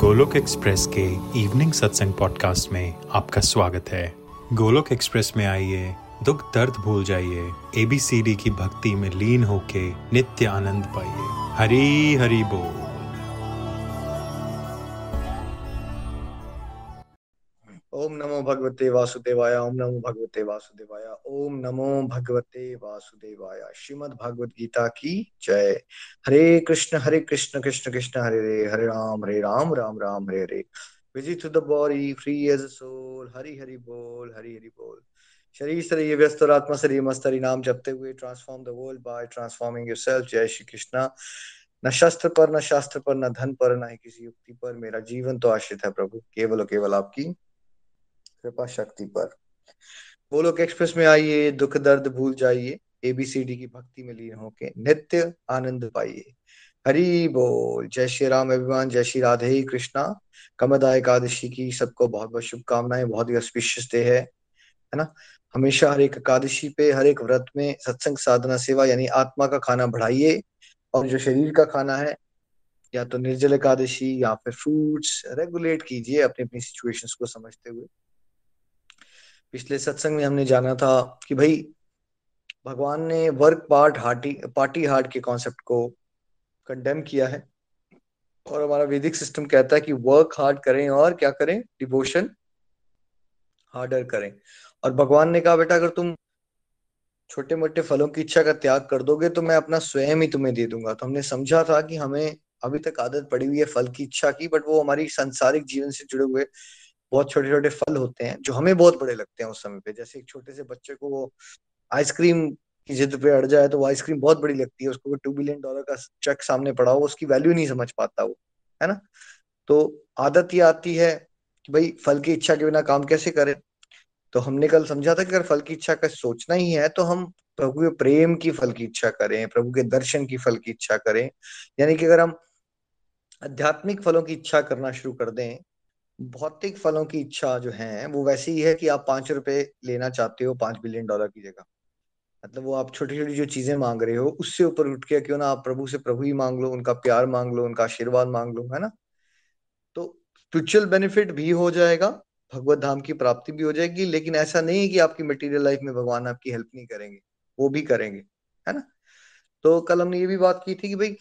Golok express के evening satsang podcast में आपका स्वागत है। गोलोक एक्सप्रेस में आइए, दुख दर्द भूल जाइए, एबीसीडी की भक्ति में लीन होके नित्य आनंद पाइए। हरी हरी बोल। ओम नमो भगवते वासुदेवाय। ओम नमो भगवते वासुदेवाय। ओम नमो भगवते वासुदेवाय। श्रीमद् भागवत गीता की जय। Hare Krishna Krishna Krishna Hare Hare, Hare Ram Ram Ram Hare Hare. Busy to the body, free as a soul. Hari Hari बोल, हरि हरि बोल। शरीर शरीर व्यस्त और आत्मा शरीर मस्त, हरि नाम जपते हुए transform the world by transforming yourself. जय श्री कृष्णा। न शस्त्र पर, न शास्त्र पर, न धन पर, न ही किसी युक्ति पर, मेरा जीवन तो आश्रित है प्रभु केवल और केवल आपकी कृपा शक्ति पर। गोलोक एक्सप्रेस में आइए, दुख दर्द भूल जाइए, एबीसीडी की भक्ति में लीन होके नित्य आनंद पाइए। हरि बोल। जय श्री राम अभिमान। जय श्री राधे कृष्णा। कमदा एकादशी की सबको बहुत बहुत शुभकामनाएं। बहुत ही ऑस्पिशियस डे है ना। हमेशा हर एक एकादशी पे, हर एक व्रत में सत्संग, साधना, सेवा यानी आत्मा का खाना बढ़ाइए, और जो शरीर का खाना है या तो निर्जल एकादशी या फिर फ्रूट्स, रेगुलेट कीजिए अपनी अपनी सिचुएशंस को समझते हुए। पिछले सत्संग में हमने जाना था कि भाई भगवान ने वर्क पार्टी हार्ट के कॉन्सेप्ट को कंडेम किया है, और हमारा वैदिक सिस्टम कहता है कि वर्क हार्ड करें और क्या करें, डिवोशन हार्डर करें। और भगवान ने कहा बेटा अगर तुम छोटे मोटे फलों की इच्छा का त्याग कर दोगे तो मैं अपना स्वयं ही तुम्हें दे दूंगा। तो हमने समझा था कि हमें अभी तक आदत पड़ी हुई है फल की इच्छा की, बट वो हमारी सांसारिक जीवन से जुड़े हुए बहुत छोटे छोटे फल होते हैं जो हमें बहुत बड़े लगते हैं उस समय पे। जैसे एक छोटे से बच्चे को वो आइसक्रीम की जिद पे अड़ जाए तो वो आइसक्रीम बहुत बड़ी लगती है उसको। $2 बिलियन का चेक सामने पड़ा हो, उसकी वैल्यू नहीं समझ पाता वो, है ना। तो आदत ये आती है कि भाई फल की इच्छा के बिना काम कैसे करें। तो हमने कल समझा था कि अगर फल की इच्छा का सोचना ही है तो हम प्रभु के प्रेम की फल की इच्छा करें, प्रभु के दर्शन की फल की इच्छा करें। यानी कि अगर हम आध्यात्मिक फलों की इच्छा करना शुरू कर दें, भौतिक फलों की इच्छा जो है वो वैसे ही है कि आप $5 लेना चाहते हो $5 बिलियन की जगह, मतलब वो आप छोटी छोटी जो चीजें मांग रहे हो उससे ऊपर उठ के क्यों ना आप प्रभु से प्रभु ही मांग लो, उनका प्यार मांग लो, उनका आशीर्वाद मांग लो, है ना। तो स्पिरिचुअल बेनिफिट भी हो जाएगा, भगवत धाम की प्राप्ति भी हो जाएगी। लेकिन ऐसा नहीं है कि आपकी मटेरियल लाइफ में भगवान आपकी हेल्प नहीं करेंगे, वो भी करेंगे, है ना। तो कल हमने ये भी बात की थी कि भाई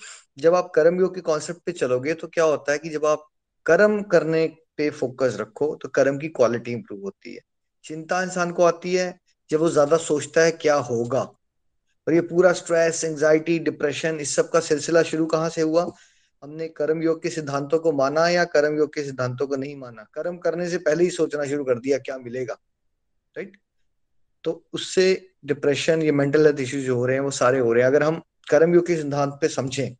जब आप कर्म योग के कॉन्सेप्ट पे चलोगे तो क्या होता है कि जब आप कर्म करने पे फोकस रखो तो कर्म की क्वालिटी इंप्रूव होती है। चिंता इंसान को आती है जब वो ज्यादा सोचता है क्या होगा, और ये पूरा स्ट्रेस, एंजाइटी, डिप्रेशन, इस सब का सिलसिला शुरू कहाँ से हुआ। हमने कर्म योग के सिद्धांतों को माना या कर्म योग के सिद्धांतों को नहीं माना, कर्म करने से पहले ही सोचना शुरू कर दिया क्या मिलेगा, राइट। तो उससे डिप्रेशन, ये मेंटल हेल्थ इश्यूज हो रहे हैं, वो सारे हो रहे हैं। अगर हम कर्म योग के सिद्धांत पे समझें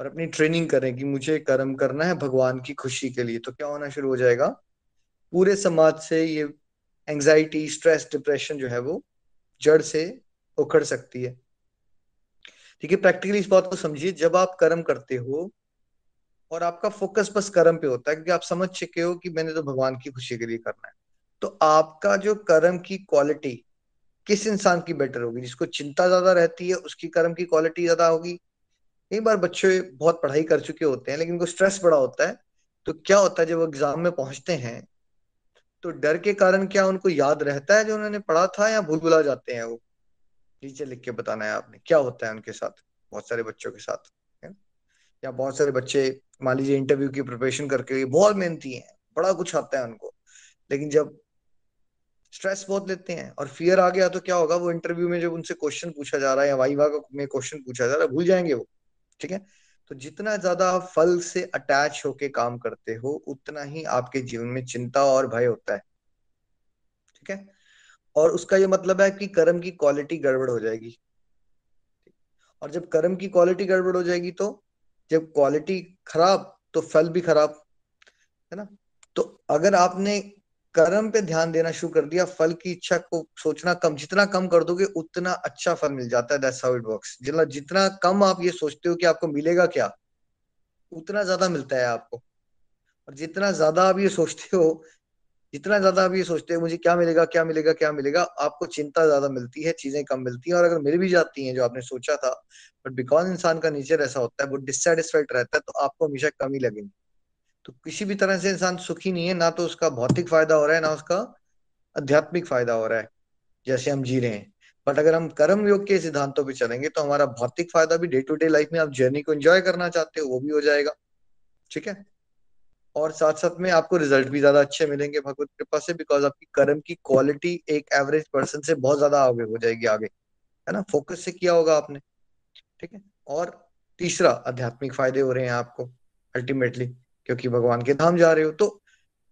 और अपनी ट्रेनिंग करें कि मुझे कर्म करना है भगवान की खुशी के लिए, तो क्या होना शुरू हो जाएगा, पूरे समाज से ये एंजाइटी, स्ट्रेस, डिप्रेशन जो है वो जड़ से उखड़ सकती है। ठीक है, प्रैक्टिकली इस बात को समझिए। जब आप कर्म करते हो और आपका फोकस बस कर्म पे होता है क्योंकि आप समझ चुके हो कि मैंने तो भगवान की खुशी के लिए करना है, तो आपका जो कर्म की क्वालिटी किस इंसान की बेटर होगी, जिसको चिंता ज्यादा रहती है उसकी कर्म की क्वालिटी ज्यादा होगी। कई बार बच्चे बहुत पढ़ाई कर चुके होते हैं लेकिन उनको स्ट्रेस बड़ा होता है, तो क्या होता है जब वो एग्जाम में पहुंचते हैं तो डर के कारण क्या उनको याद रहता है जो उन्होंने पढ़ा था या भूल भुला जाते हैं वो। नीचे लिख के बताना है आपने क्या होता है उनके साथ, बहुत सारे बच्चों के साथ, है। या बहुत सारे बच्चे मान लीजिए इंटरव्यू की प्रिपरेशन करके बहुत मेहनती हैं, बड़ा कुछ आता है उनको, लेकिन जब स्ट्रेस बहुत लेते हैं और फियर आ गया तो क्या होगा, वो इंटरव्यू में जब उनसे क्वेश्चन पूछा जा रहा है या वाइवा में क्वेश्चन पूछा जा रहा है भूल जाएंगे वो। ठीक है, तो जितना ज्यादा आप फल से अटैच होके काम करते हो उतना ही आपके जीवन में चिंता और भय होता है। ठीक है, और उसका ये मतलब है कि कर्म की क्वालिटी गड़बड़ हो जाएगी। और जब कर्म की क्वालिटी गड़बड़ हो जाएगी तो जब क्वालिटी खराब तो फल भी खराब, है ना। तो अगर आपने कर्म पे ध्यान देना शुरू कर दिया, फल की इच्छा को सोचना कम, जितना कम कर दोगे उतना अच्छा फल मिल जाता है। That's how it works. जितना कम आप ये सोचते हो कि आपको मिलेगा क्या, उतना ज्यादा मिलता है आपको। और जितना ज्यादा आप ये सोचते हो मुझे क्या मिलेगा, आपको चिंता ज्यादा मिलती है, चीजें कम मिलती हैं। और अगर मिल भी जाती हैं जो आपने सोचा था, बट बिकॉज इंसान का नेचर ऐसा होता है वो डिससेटिस्फाइड रहता है, तो आपको हमेशा कमी लगेगी। तो किसी भी तरह से इंसान सुखी नहीं है, ना तो उसका भौतिक फायदा हो रहा है, ना उसका आध्यात्मिक फायदा हो रहा है जैसे हम जी रहे हैं। बट अगर हम कर्म योग के सिद्धांतों पे चलेंगे तो हमारा भौतिक फायदा भी डे टू डे लाइफ में, आप जर्नी को एंजॉय करना चाहते हो वो भी हो जाएगा, ठीक है, और साथ साथ में आपको रिजल्ट भी ज्यादा अच्छे मिलेंगे भगवत कृपा से, बिकॉज आपकी कर्म की क्वालिटी एक एवरेज पर्सन से बहुत ज्यादा आगे हो जाएगी, आगे है ना, फोकस से किया होगा आपने, ठीक है। और तीसरा, आध्यात्मिक फायदे हो रहे हैं आपको अल्टीमेटली, क्योंकि भगवान के धाम जा रहे हो। तो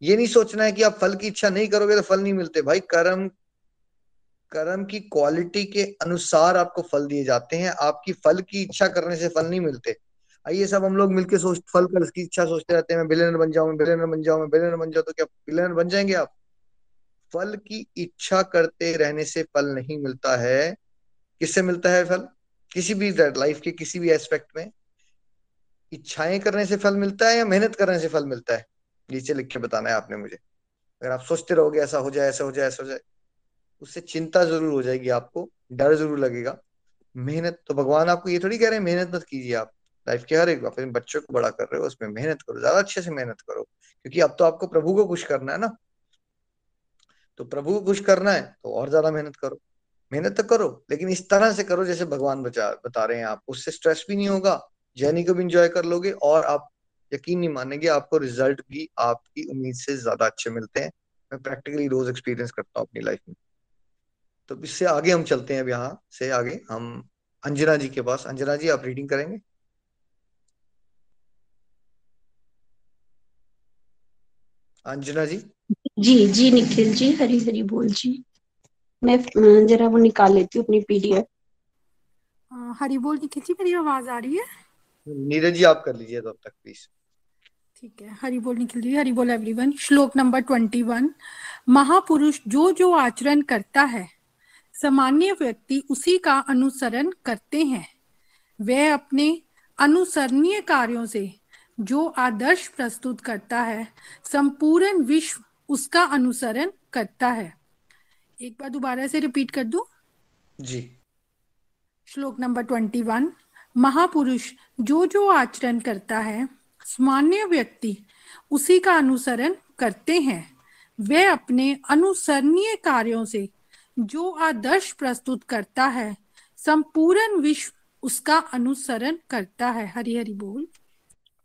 ये नहीं सोचना है कि आप फल की इच्छा नहीं करोगे तो फल नहीं मिलते, भाई कर्म की क्वालिटी के अनुसार आपको फल दिए जाते हैं, आपकी फल की इच्छा करने से फल नहीं मिलते। आइए सब हम लोग मिलकर फल कर्ज की इच्छा सोचते रहते हैं, मैं बिलियनर बन जाऊं, बिलियनर बन जाऊं, मैं बिलियनर बन जाऊं, तो क्या बिलियनर बन जाएंगे आप? फल की इच्छा करते रहने से फल नहीं मिलता है। किससे मिलता है फल? किसी भी लाइफ के किसी भी एस्पेक्ट में इच्छाएं करने से फल मिलता है या मेहनत करने से फल मिलता है? नीचे लिख के बताना है आपने मुझे। अगर आप सोचते रहोगे ऐसा हो जाए, ऐसा हो जाए, ऐसा हो जाए, उससे चिंता जरूर हो जाएगी आपको, डर जरूर लगेगा। मेहनत, तो भगवान आपको ये थोड़ी कह रहे हैं मेहनत मत कीजिए आप, लाइफ के हर एक अपने बच्चों को बड़ा कर रहे हो उसमें मेहनत करो, ज्यादा अच्छे से मेहनत करो, क्योंकि अब तो आपको प्रभु को खुश करना है ना, तो प्रभु को खुश करना है तो और ज्यादा मेहनत करो। मेहनत तो करो लेकिन इस तरह से करो जैसे भगवान बता रहे हैं आप, उससे स्ट्रेस भी नहीं होगा, जर्नी को भी इंजॉय कर लोगे, और आप यकीन नहीं मानेंगे आपको रिजल्ट भी आपकी उम्मीद से ज्यादा अच्छे मिलते हैं। मैं प्रैक्टिकली रोज एक्सपीरियंस करता हूँ अपनी लाइफ में। तो इससे आगे हम चलते हैं, अब यहाँ से आगे हम अंजना जी के पास। अंजना जी आप रीडिंग करेंगे? अंजना जी? जी जी निखिल जी, हरी हरी बोल जी। मैं जरा वो निकाल लेती हूँ अपनी पीडीएफ। हरी बोल निखिल जी, मेरी आवाज आ रही है? नीरज जी आप कर लीजिए तब तक प्लीज। ठीक है, हरी बोल निखिल जी, हरी बोल एवरीवन। श्लोक नंबर 21। महापुरुष जो जो आचरण करता है, सामान्य व्यक्ति उसी का अनुसरण करते हैं। वह अपने अनुसरणीय कार्यों से जो आदर्श प्रस्तुत करता है, संपूर्ण विश्व उसका अनुसरण करता है। एक बार दोबारा से रिपीट कर दूं जी। श्लोक नंबर 21। महापुरुष जो जो आचरण करता है, सामान्य व्यक्ति उसी का अनुसरण करते हैं। वे अपने अनुसरणीय कार्यों से जो आदर्श प्रस्तुत करता है, संपूर्ण विश्व उसका अनुसरण करता है। हरि हरि बोल।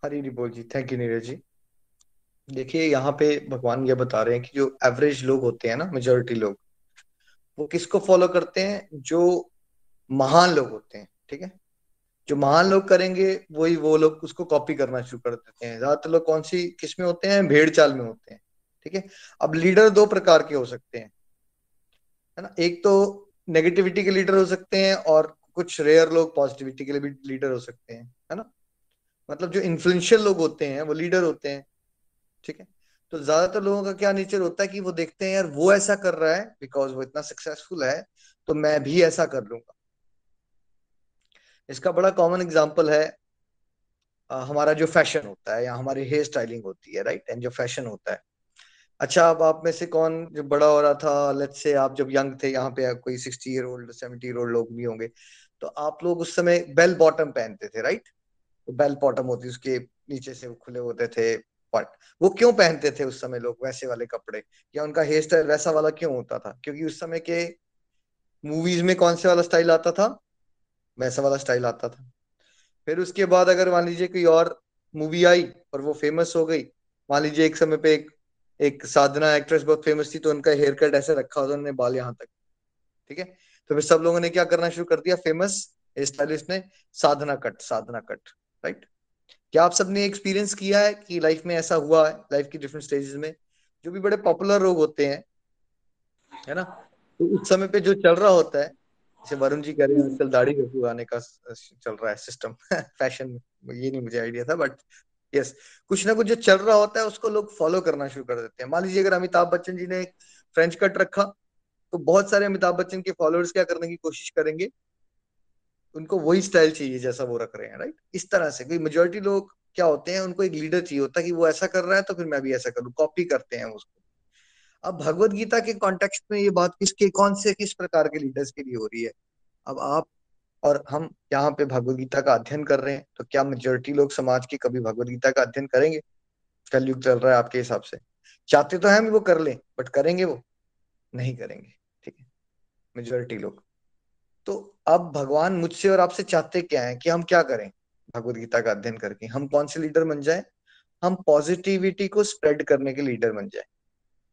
हरी बोल जी, थैंक यू नीरज जी। देखिए यहाँ पे भगवान ये बता रहे हैं कि जो एवरेज लोग होते हैं ना, मेजोरिटी लोग, वो किसको फॉलो करते हैं? जो महान लोग होते हैं, ठीक है, जो महान लोग करेंगे वही वो लोग उसको कॉपी करना शुरू कर देते हैं। ज्यादातर लोग कौन सी किस में होते हैं? भेड़ चाल में होते हैं, ठीक है। अब लीडर दो प्रकार के हो सकते हैं, है ना, एक तो नेगेटिविटी के लीडर हो सकते हैं और कुछ रेयर लोग पॉजिटिविटी के लिए भी लीडर हो सकते हैं, है ना। मतलब जो इन्फ्लुएंशियल लोग होते हैं वो लीडर होते हैं, ठीक है। तो ज्यादातर लोगों का क्या नेचर होता है कि वो देखते हैं यार वो ऐसा कर रहा है बिकॉज वो इतना सक्सेसफुल है तो मैं भी ऐसा कर लूंगा। इसका बड़ा कॉमन एग्जांपल है हमारा जो फैशन होता है या हमारी हेयर स्टाइलिंग होती है, राइट, एंड जो फैशन होता है। अच्छा, अब आप में से कौन जो बड़ा हो रहा था, लेट्स से आप जब यंग थे, यहाँ पे कोई 60 ईयर ओल्ड 70 ईयर ओल्ड लोग भी होंगे, तो आप लोग उस समय बेल बॉटम पहनते थे, राइट, बेल बॉटम होती, उसके नीचे से वो खुले होते थे पार्ट। वो क्यों पहनते थे उस समय लोग वैसे वाले कपड़े, या उनका हेयर स्टाइल वैसा वाला क्यों होता था? क्योंकि उस समय के मूवीज में कौन से वाला स्टाइल आता था? वैसा वाला स्टाइल आता था। फिर उसके बाद अगर मान लीजिए कोई और मूवी आई और वो फेमस हो गई, मान लीजिए एक समय पे एक साधना एक्ट्रेस बहुत फेमस थी, तो उनका हेयर कट ऐसे रखा था, उन्होंने बाल यहाँ तक, ठीक है। तो फिर सब लोगों ने क्या करना शुरू कर दिया, फेमस हेयर स्टाइलिस्ट ने Sadhana cut, Sadhana cut, right. क्या आप सबने एक्सपीरियंस किया है कि लाइफ में ऐसा हुआ है, लाइफ की डिफरेंट स्टेजेस में जो भी बड़े पॉपुलर लोग होते हैं, है ना, तो उस समय पे जो चल रहा होता है, जैसे वरुण जी कह रहे हैं आजकल दाढ़ी रखवाने का चल रहा है सिस्टम फैशन, ये नहीं मुझे आइडिया था, बट यस, कुछ ना कुछ जो चल रहा होता है उसको लोग फॉलो करना शुरू कर देते हैं। मान लीजिए अगर अमिताभ बच्चन जी ने फ्रेंच कट रखा तो बहुत सारे अमिताभ बच्चन के फॉलोअर्स क्या करने की कोशिश करेंगे, उनको वही स्टाइल चाहिए जैसा वो रख रहे हैं, राइट। इस तरह से कोई मेजोरिटी लोग क्या होते हैं, उनको एक लीडर चाहिए होता है कि वो ऐसा कर रहा है तो फिर मैं भी ऐसा करूं, कॉपी करते हैं उसको। अब भगवत गीता के कॉन्टेक्स्ट में ये बात किसके, कौन से किस प्रकार के लीडर्स के लिए हो रही है? अब आप और हम यहाँ पे भगवत गीता का अध्ययन कर रहे हैं, तो क्या मेजोरिटी लोग समाज के कभी भगवत गीता का अध्ययन करेंगे? कलयुग चल रहा है आपके हिसाब से, चाहते तो हम वो कर लें बट करेंगे वो नहीं करेंगे, ठीक है, मेजोरिटी लोग। तो अब भगवान मुझसे और आपसे चाहते क्या है कि हम क्या करें? भगवद गीता का अध्ययन करके हम कौन से लीडर बन जाए? हम पॉजिटिविटी को स्प्रेड करने के लीडर बन जाए।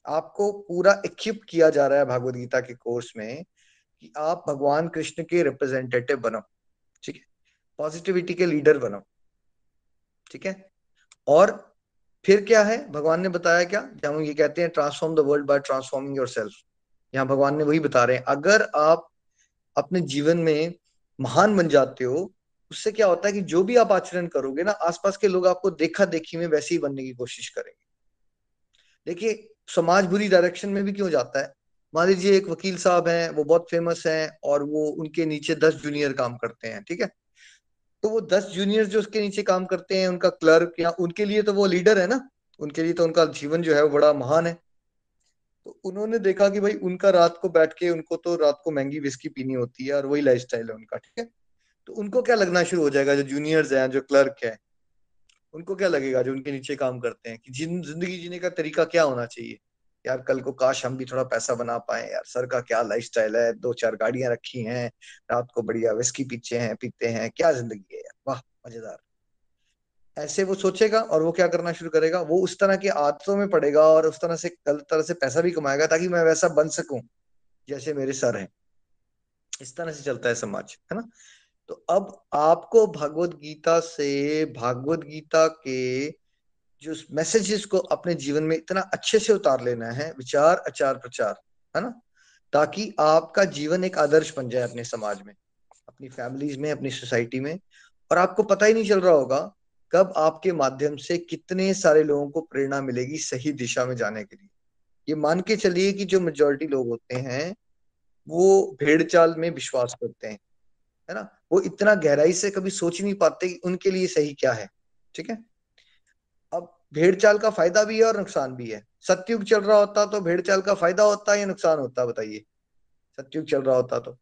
आपको पूरा इक्विप किया जा रहा है भगवद गीता के कोर्स में कि आप भगवान कृष्ण के रिप्रेजेंटेटिव बनो, ठीक है, पॉजिटिविटी के लीडर बनो, ठीक है। और फिर क्या है भगवान ने बताया, क्या जब ये कहते हैं transform the world by transforming yourself, यहाँ भगवान ने वही बता रहे हैं। अगर आप अपने जीवन में महान बन जाते हो, उससे क्या होता है कि जो भी आप आचरण करोगे ना, आसपास के लोग आपको देखा देखी में वैसे ही बनने की कोशिश करेंगे। देखिए समाज बुरी डायरेक्शन में भी क्यों जाता है। मान लीजिए एक वकील साहब हैं, वो बहुत फेमस हैं और वो उनके नीचे 10 जूनियर काम करते हैं, ठीक है, तो वो 10 जूनियर जो उसके नीचे काम करते हैं, उनका क्लर्क, या उनके लिए तो वो लीडर है ना, उनके लिए तो उनका जीवन जो है वो बड़ा महान है। तो उन्होंने देखा कि भाई उनका रात को बैठ के, उनको तो रात को महंगी विस्की पीनी होती है और वही लाइफ स्टाइल है उनका, ठीक है, तो उनको क्या लगना शुरू हो जाएगा, जो जूनियर्स हैं, जो क्लर्क है, उनको क्या लगेगा जो उनके नीचे काम करते हैं, कि जिंदगी जीने का तरीका क्या होना चाहिए, यार कल को काश हम भी थोड़ा पैसा बना पाए, यार सर का क्या लाइफस्टाइल है, 2-4 गाड़ियां रखी हैं, रात को बढ़िया विस्की पीते हैं, क्या जिंदगी है यार, वाह मजेदार। ऐसे वो सोचेगा और वो क्या करना शुरू करेगा, वो उस तरह की आदतों में पड़ेगा और उस तरह से गलत तरह से पैसा भी कमाएगा ताकि मैं वैसा बन सकूं जैसे मेरे सर है। इस तरह से चलता है समाज, है ना। तो अब आपको भगवद गीता से, भगवद गीता के जो मैसेजेस को अपने जीवन में इतना अच्छे से उतार लेना है, विचार आचार प्रचार, है ना, ताकि आपका जीवन एक आदर्श बन जाए अपने समाज में, अपनी फैमिलीज में, अपनी सोसाइटी में, और आपको पता ही नहीं चल रहा होगा कब आपके माध्यम से कितने सारे लोगों को प्रेरणा मिलेगी सही दिशा में जाने के लिए। ये मान के चलिए कि जो मेजोरिटी लोग होते हैं वो भेड़ चाल में विश्वास करते हैं, है ना, वो इतना गहराई से कभी सोच नहीं पाते कि उनके लिए सही क्या है, ठीक है। अब भेड़ चाल का फायदा भी है और नुकसान भी है। सत्युग चल रहा होता तो भेड़ चाल का फायदा होता या नुकसान होता, बताइए? सत्युग चल रहा होता तो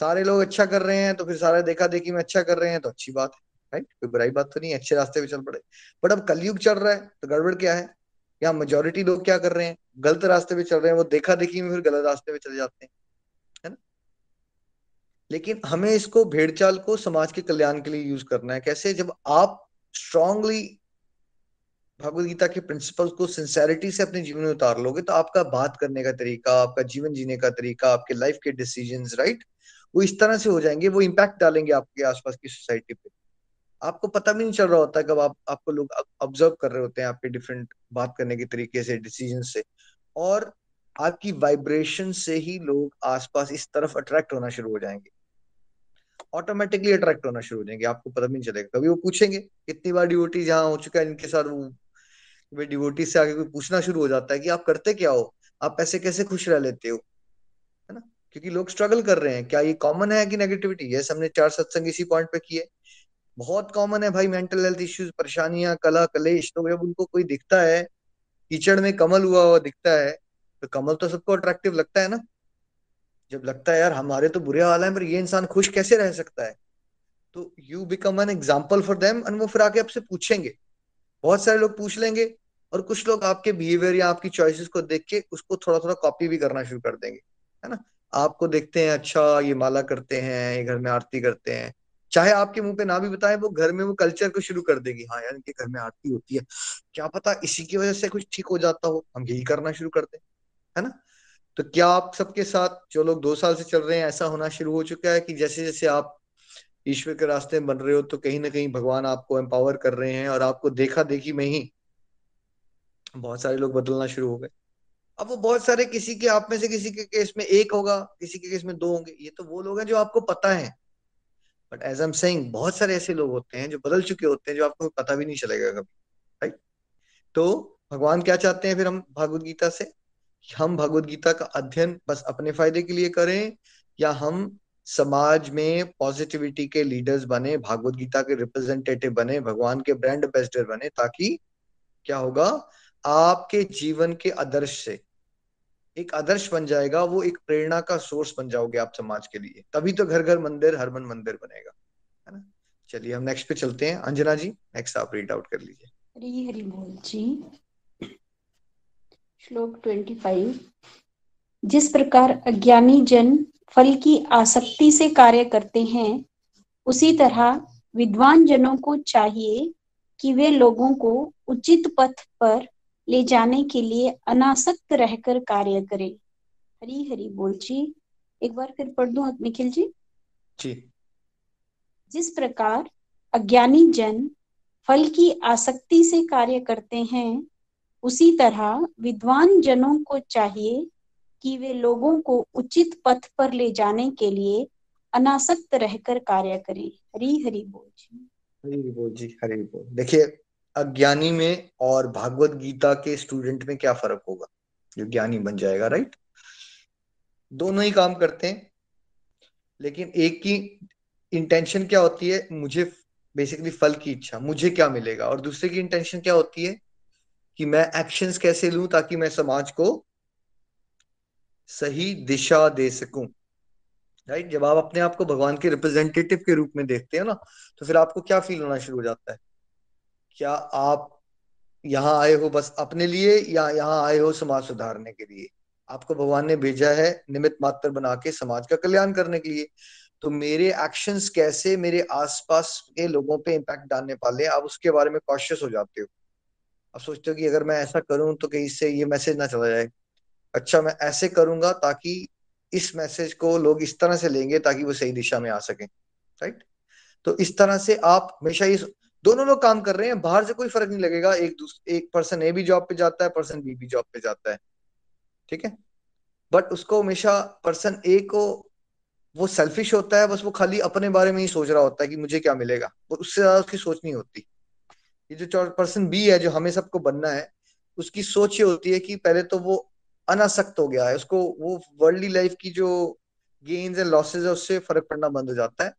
सारे लोग अच्छा कर रहे हैं, तो फिर सारे देखा देखी में अच्छा कर रहे हैं तो अच्छी बात है, राइट, कोई बुराई बात तो नहीं, अच्छे रास्ते पे चल पड़े। बट अब कलयुग चल रहा है तो गड़बड़ क्या है, यहाँ मेजोरिटी लोग क्या कर रहे हैं, गलत रास्ते पे चल रहे हैं, वो देखा देखी में फिर गलत रास्ते पे चले जाते हैं, है ना। लेकिन हमें इसको, भेड़चाल को, समाज के कल्याण के लिए यूज करना है। कैसे? जब आप स्ट्रांगली भगवदगीता के प्रिंसिपल्स को सिंसेरिटी से अपने जीवन में उतार लोगे तो आपका बात करने का तरीका, आपका जीवन जीने का तरीका, आपके लाइफ के डिसीजंस, राइट, वो इस तरह से हो जाएंगे, वो इम्पैक्ट डालेंगे आपके आसपास की सोसाइटी पे। आपको पता भी नहीं चल रहा होता कब आपको लोग ऑब्जर्व कर रहे होते हैं, आपके डिफरेंट बात करने के तरीके से, डिसीजन से, और आपकी वाइब्रेशन से ही लोग आसपास इस तरफ अट्रैक्ट होना शुरू हो जाएंगे, ऑटोमेटिकली अट्रैक्ट होना शुरू हो जाएंगे, आपको पता भी नहीं चलेगा। कभी वो पूछेंगे, कितनी बार डिवोटी यहाँ हो चुका है इनके साथ, वो डिवोटी से आगे कोई पूछना शुरू हो जाता है कि आप करते क्या हो, आप ऐसे कैसे खुश रह लेते हो, है ना, क्योंकि लोग स्ट्रगल कर रहे हैं। क्या ये कॉमन है कि नेगेटिविटी? यस, हमने 4 सत्संग इसी पॉइंट पे किए, बहुत कॉमन है भाई, मेंटल हेल्थ इश्यूज, परेशानियां, कला कलेश। तो जब उनको कोई दिखता है, कीचड़ में कमल हुआ दिखता है, तो कमल तो सबको अट्रैक्टिव लगता है ना। जब लगता है यार हमारे तो बुरे हाल है पर ये इंसान खुश कैसे रह सकता है, तो you become an example for them, and वो फिर आके आपसे पूछेंगे। बहुत सारे लोग पूछ लेंगे और कुछ लोग आपके बिहेवियर या आपकी चॉइसेस को देख के उसको थोड़ा थोड़ा कॉपी भी करना शुरू कर देंगे, है ना। आपको देखते हैं, अच्छा ये माला करते हैं, ये घर में आरती करते हैं, चाहे आपके मुंह पे ना भी बताएं, वो घर में वो कल्चर को शुरू कर देगी, हाँ यार इनके घर में आरती होती है, क्या पता इसी की वजह से कुछ ठीक हो जाता हो, हम यही करना शुरू कर दें, है ना। तो क्या आप सबके साथ जो लोग 2 साल से चल रहे हैं, ऐसा होना शुरू हो चुका है कि जैसे जैसे आप ईश्वर के रास्ते में बन रहे हो तो कहीं ना कहीं भगवान आपको एम्पावर कर रहे हैं और आपको देखा देखी में ही बहुत सारे लोग बदलना शुरू हो गए। अब वो बहुत सारे, किसी के आप में से किसी के केस में 1 होगा, किसी के केस में 2 होंगे, ये तो वो लोग हैं जो आपको पता है। But as I am saying, बहुत सारे ऐसे लोग होते हैं जो बदल चुके होते हैं, जो आपको पता भी नहीं चलेगा कभी, राइट। तो भगवान क्या चाहते हैं फिर हम भगवद गीता से? हम भगवद गीता का अध्ययन बस अपने फायदे के लिए करें या हम समाज में पॉजिटिविटी के लीडर्स बने, भगवद गीता के रिप्रेजेंटेटिव बने, भगवान के ब्रांड एम्बेसडर बने, ताकि क्या होगा, आपके जीवन के आदर्श से एक आदर्श बन जाएगा, वो एक प्रेरणा का सोर्स बन जाओगे आप समाज के लिए। तभी तो घर घर मंदिर, हर मन मंदिर बनेगा, है ना। चलिए हम नेक्स्ट पे चलते हैं। अंजना जी, नेक्स्ट आप रीड आउट कर लीजिए। हरी हरि बोल जी। श्लोक 25। जिस प्रकार अज्ञानी जन फल की आसक्ति से कार्य करते हैं, उसी तरह विद्वान जनों को चाहिए कि वे लोगों को उचित पथ पर ले जाने के लिए अनासक्त रहकर कार्य करें। हरी हरि बोल जी। एक बार फिर पढ़ दूं निखिल जी? जी। जिस प्रकार अज्ञानी जन फल की आसक्ति से कार्य करते हैं, उसी तरह विद्वान जनों को चाहिए कि वे लोगों को उचित पथ पर ले जाने के लिए अनासक्त रहकर कार्य करें। हरी हरि बोल जी। हरि बोल जी, हरि बोल। देखिए, अज्ञानी में और भागवत गीता के स्टूडेंट में क्या फर्क होगा जो ज्ञानी बन जाएगा, राइट? दोनों ही काम करते हैं, लेकिन एक की इंटेंशन क्या होती है, मुझे बेसिकली फल की इच्छा, मुझे क्या मिलेगा, और दूसरे की इंटेंशन क्या होती है कि मैं एक्शंस कैसे लूं ताकि मैं समाज को सही दिशा दे सकूं, राइट? जब आप अपने आप को भगवान के रिप्रेजेंटेटिव के रूप में देखते हैं ना, तो फिर आपको क्या फील होना शुरू हो जाता है? क्या आप यहाँ आए हो बस अपने लिए, या यहाँ आए हो समाज सुधारने के लिए? आपको भगवान ने भेजा है निमित्त मात्र बना के समाज का कल्याण करने के लिए, तो मेरे एक्शंस कैसे मेरे आसपास के लोगों पे इम्पैक्ट डालने वाले, आप उसके बारे में कॉशियस हो जाते हो। आप सोचते हो कि अगर मैं ऐसा करूं तो कहीं से ये मैसेज ना चला जाए, अच्छा मैं ऐसे करूंगा ताकि इस मैसेज को लोग इस तरह से लेंगे ताकि वो सही दिशा में आ सके, राइट? तो इस तरह से आप हमेशा ये दोनों लोग काम कर रहे हैं, बाहर से कोई फर्क नहीं लगेगा। एक पर्सन ए भी जॉब पे जाता है, पर्सन बी भी जॉब पे जाता है, ठीक है, बट उसको हमेशा पर्सन ए को, वो सेल्फिश होता है, बस वो खाली अपने बारे में ही सोच रहा होता है कि मुझे क्या मिलेगा, और उससे ज्यादा उसकी सोच नहीं होती। ये जो पर्सन बी है जो हमें सबको बनना है, उसकी सोच ये होती है कि पहले तो वो अनासक्त हो गया है, उसको वो वर्ल्डली लाइफ की जो गेन्स एंड लॉसेज है उससे फर्क पड़ना बंद हो जाता है।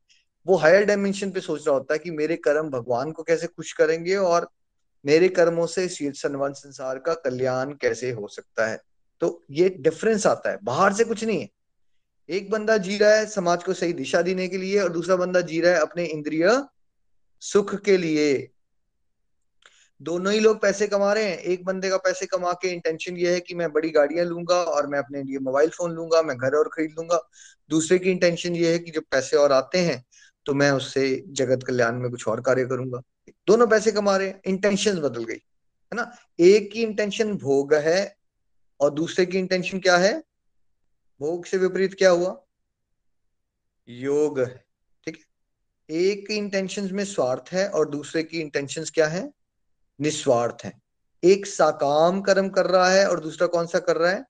वो हायर डायमेंशन पे सोच रहा होता है कि मेरे कर्म भगवान को कैसे खुश करेंगे और मेरे कर्मों से संसार का कल्याण कैसे हो सकता है। तो ये डिफरेंस आता है, बाहर से कुछ नहीं है। एक बंदा जी रहा है समाज को सही दिशा देने के लिए, और दूसरा बंदा जी रहा है अपने इंद्रिय सुख के लिए। दोनों ही लोग पैसे कमा रहे हैं। एक बंदे का पैसे कमा के इंटेंशन ये है कि मैं बड़ी गाड़ियां लूंगा और मैं अपने लिए मोबाइल फोन लूंगा, मैं घर और खरीद लूंगा। दूसरे की इंटेंशन ये है कि जो पैसे और आते हैं तो मैं उससे जगत कल्याण में कुछ और कार्य करूंगा। दोनों पैसे कमा रहे हैं, इंटेंशन बदल गई, है ना? एक की इंटेंशन भोग है और दूसरे की इंटेंशन क्या है? भोग से विपरीत क्या हुआ? योग है, ठीक है। एक की इंटेंशंस में स्वार्थ है और दूसरे की इंटेंशंस क्या है? निस्वार्थ है। एक साकाम कर्म कर रहा है और दूसरा कौन सा कर रहा है?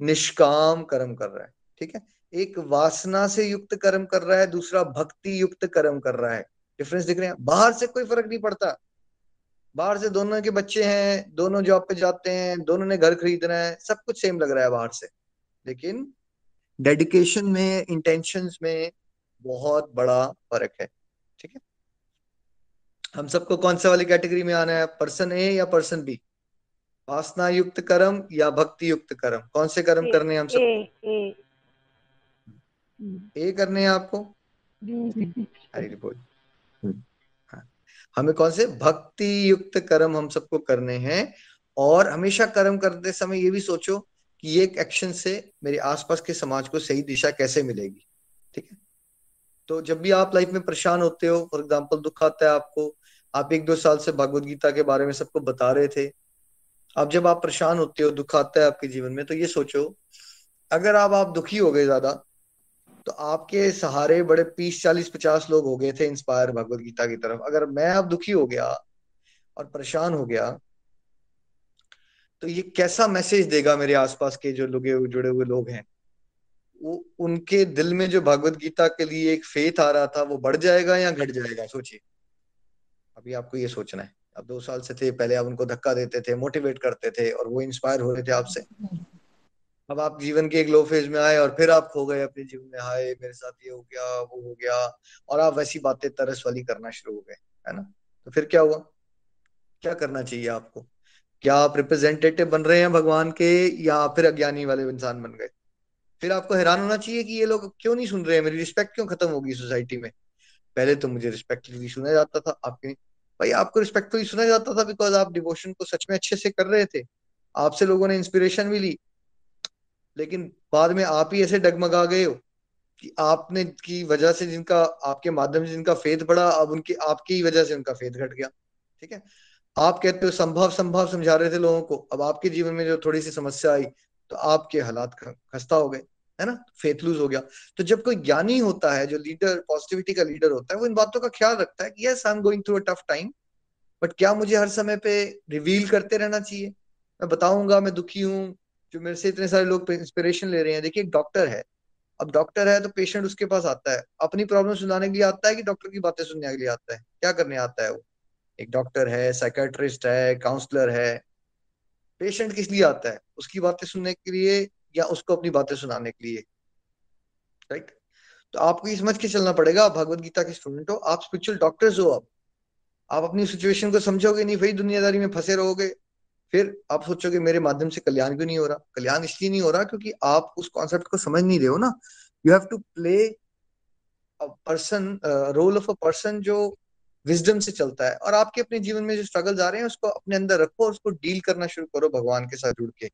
निष्काम कर्म कर रहा है, ठीक है। एक वासना से युक्त कर्म कर रहा है, दूसरा भक्ति युक्त कर्म कर रहा है। डिफरेंस दिख रहे हैं? बाहर से कोई फर्क नहीं पड़ता। बाहर से दोनों के बच्चे हैं, दोनों जॉब पे जाते हैं, दोनों ने घर खरीदना है, सब कुछ सेम लग रहा है बाहर से, लेकिन डेडिकेशन में, इंटेंशंस में बहुत बड़ा फर्क है, ठीक है। हम सबको कौन से वाली कैटेगरी में आना है, पर्सन ए या पर्सन बी? वासना युक्त कर्म या भक्ति युक्त कर्म? कौन से कर्म करने हैं हम सबको? ए करने हैं आपको। हरी बोल। हमें कौन से? भक्ति युक्त कर्म हम सबको करने हैं। और हमेशा कर्म करते समय ये भी सोचो कि ये एक्शन से मेरे आसपास के समाज को सही दिशा कैसे मिलेगी, ठीक है। तो जब भी आप लाइफ में परेशान होते हो, फॉर एग्जाम्पल दुख आता है आपको, आप 1-2 साल से भागवत गीता के बारे में सबको बता रहे थे, अब जब आप परेशान होते हो, दुख आता है आपके जीवन में, तो ये सोचो अगर आप दुखी हो गए ज्यादा, तो आपके सहारे बड़े 30, 40, 50 लोग हो गए थे इंस्पायर भागवत गीता की तरफ। अगर मैं अब दुखी हो गया और परेशान हो गया तो ये कैसा मैसेज देगा मेरे आसपास के जो लोग जुड़े हुए लोग हैं, वो उनके दिल में जो भागवत गीता के लिए एक फेथ आ रहा था वो बढ़ जाएगा या घट जाएगा? सोचिए। अभी आपको ये सोचना है। अब 2 साल से थे, पहले आप उनको धक्का देते थे, मोटिवेट करते थे और वो इंस्पायर हो रहे थे आपसे। अब आप जीवन के एक लो फेज में आए और फिर आप खो गए अपने जीवन में, हाय मेरे साथ ये हो गया वो हो गया, और आप वैसी बातें तरस वाली करना शुरू हो गए, है ना? तो फिर क्या हुआ? क्या करना चाहिए आपको? क्या आप रिप्रेजेंटेटिव बन रहे हैं भगवान के या फिर अज्ञानी वाले इंसान बन गए? फिर आपको हैरान होना चाहिए कि ये लोग क्यों नहीं सुन रहे हैं, मेरी रिस्पेक्ट क्यों खत्म होगी सोसाइटी में। पहले तो मुझे रिस्पेक्ट सुना जाता था, आपके भाई आपको रिस्पेक्टफुली सुना जाता था बिकॉज आप डिवोशन को सच में अच्छे से कर रहे थे, आपसे लोगों ने इंस्पिरेशन भी ली। लेकिन बाद में आप ही ऐसे डगमगा गए हो कि आपने की वजह से जिनका आपके माध्यम से जिनका फेथ बढ़ा, अब उनकी आपकी वजह से उनका फेथ घट गया। ठीक है, आप कहते हो संभव संभव समझा रहे थे लोगों को, अब आपके जीवन में जो थोड़ी सी समस्या आई तो आपके हालात खस्ता हो गए, है ना, फेथ लूज हो गया। तो जब कोई ज्ञानी होता है, जो लीडर, पॉजिटिविटी का लीडर होता है, वो इन बातों का ख्याल रखता है कि yes I am going through a tough time, but क्या मुझे हर समय पे रिवील करते रहना चाहिए? मैं बताऊंगा मैं दुखी हूँ, जो मेरे से इतने सारे लोग इंस्पिरेशन ले रहे हैं। देखिए एक डॉक्टर है, अब डॉक्टर है तो पेशेंट उसके पास आता है अपनी प्रॉब्लम सुनाने के लिए आता है कि डॉक्टर की बातें सुनने के लिए आता है? क्या करने आता है वो? एक डॉक्टर है, साइकेट्रिस्ट है, काउंसलर है। पेशेंट किस लिए आता है? उसकी बातें सुनने के लिए या उसको अपनी बातें सुनाने के लिए? राइट? तो आपको ये समझ के चलना पड़ेगा, आप भगवद गीता के स्टूडेंट हो, आप स्पिरिचुअल डॉक्टर्स हो। आप अपनी सिचुएशन को समझोगे नहीं, फिर दुनियादारी में फंसे रहोगे। फिर आप सोचोगे मेरे माध्यम से कल्याण क्यों नहीं हो रहा? कल्याण इसलिए नहीं हो रहा क्योंकि आप उस कॉन्सेप्ट को समझ नहीं रहे हो ना। You have to play a person, role of a person जो विजडम से चलता है। और आपके अपने जीवन में जो स्ट्रगल्स आ रहे हैं उसको अपने अंदर रखो और उसको डील करना शुरू करो भगवान के साथ जुड़ के।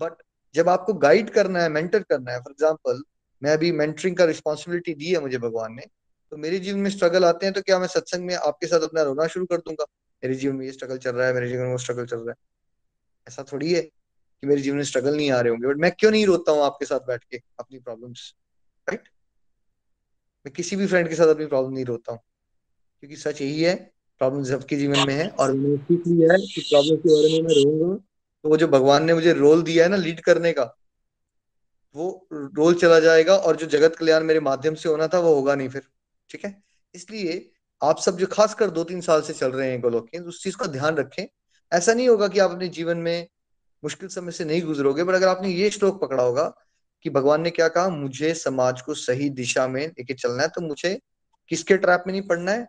बट जब आपको गाइड करना है, मेंटर करना है, फॉर एग्जाम्पल मैं अभी मेंटरिंग का रिस्पॉन्सिबिलिटी दी है मुझे भगवान ने, तो मेरे जीवन में स्ट्रगल आते हैं तो क्या मैं सत्संग में आपके साथ अपना रोना शुरू कर दूंगा? मेरे जीवन में ये स्ट्रगल चल रहा है, मेरे जीवन में वो स्ट्रगल चल रहा है। ऐसा थोड़ी है कि मेरे जीवन में स्ट्रगल नहीं आ रहे होंगे, बट मैं क्यों नहीं रोता हूँ आपके साथ बैठ के अपनी प्रॉब्लम्स? राइट? मैं किसी भी फ्रेंड के साथ अपनी प्रॉब्लम नहीं रोता हूँ, क्योंकि सच यही है, प्रॉब्लम सबके जीवन में है। और मैंने सीख लिया है कि प्रॉब्लम के बारे में मैं रोऊंगा तो वो जो भगवान ने मुझे रोल दिया है ना लीड करने का, वो रोल चला जाएगा और जो जगत कल्याण मेरे माध्यम से होना था वो होगा नहीं फिर। ठीक है, इसलिए आप सब जो खासकर 2-3 साल से चल रहे हैं गोलोक के, उस चीज का ध्यान रखें। ऐसा नहीं होगा कि आप अपने जीवन में मुश्किल समय से नहीं गुजरोगे, पर अगर आपने ये श्लोक पकड़ा होगा कि भगवान ने क्या कहा, मुझे समाज को सही दिशा में लेके चलना है, तो मुझे किसके ट्रैप में नहीं पड़ना है,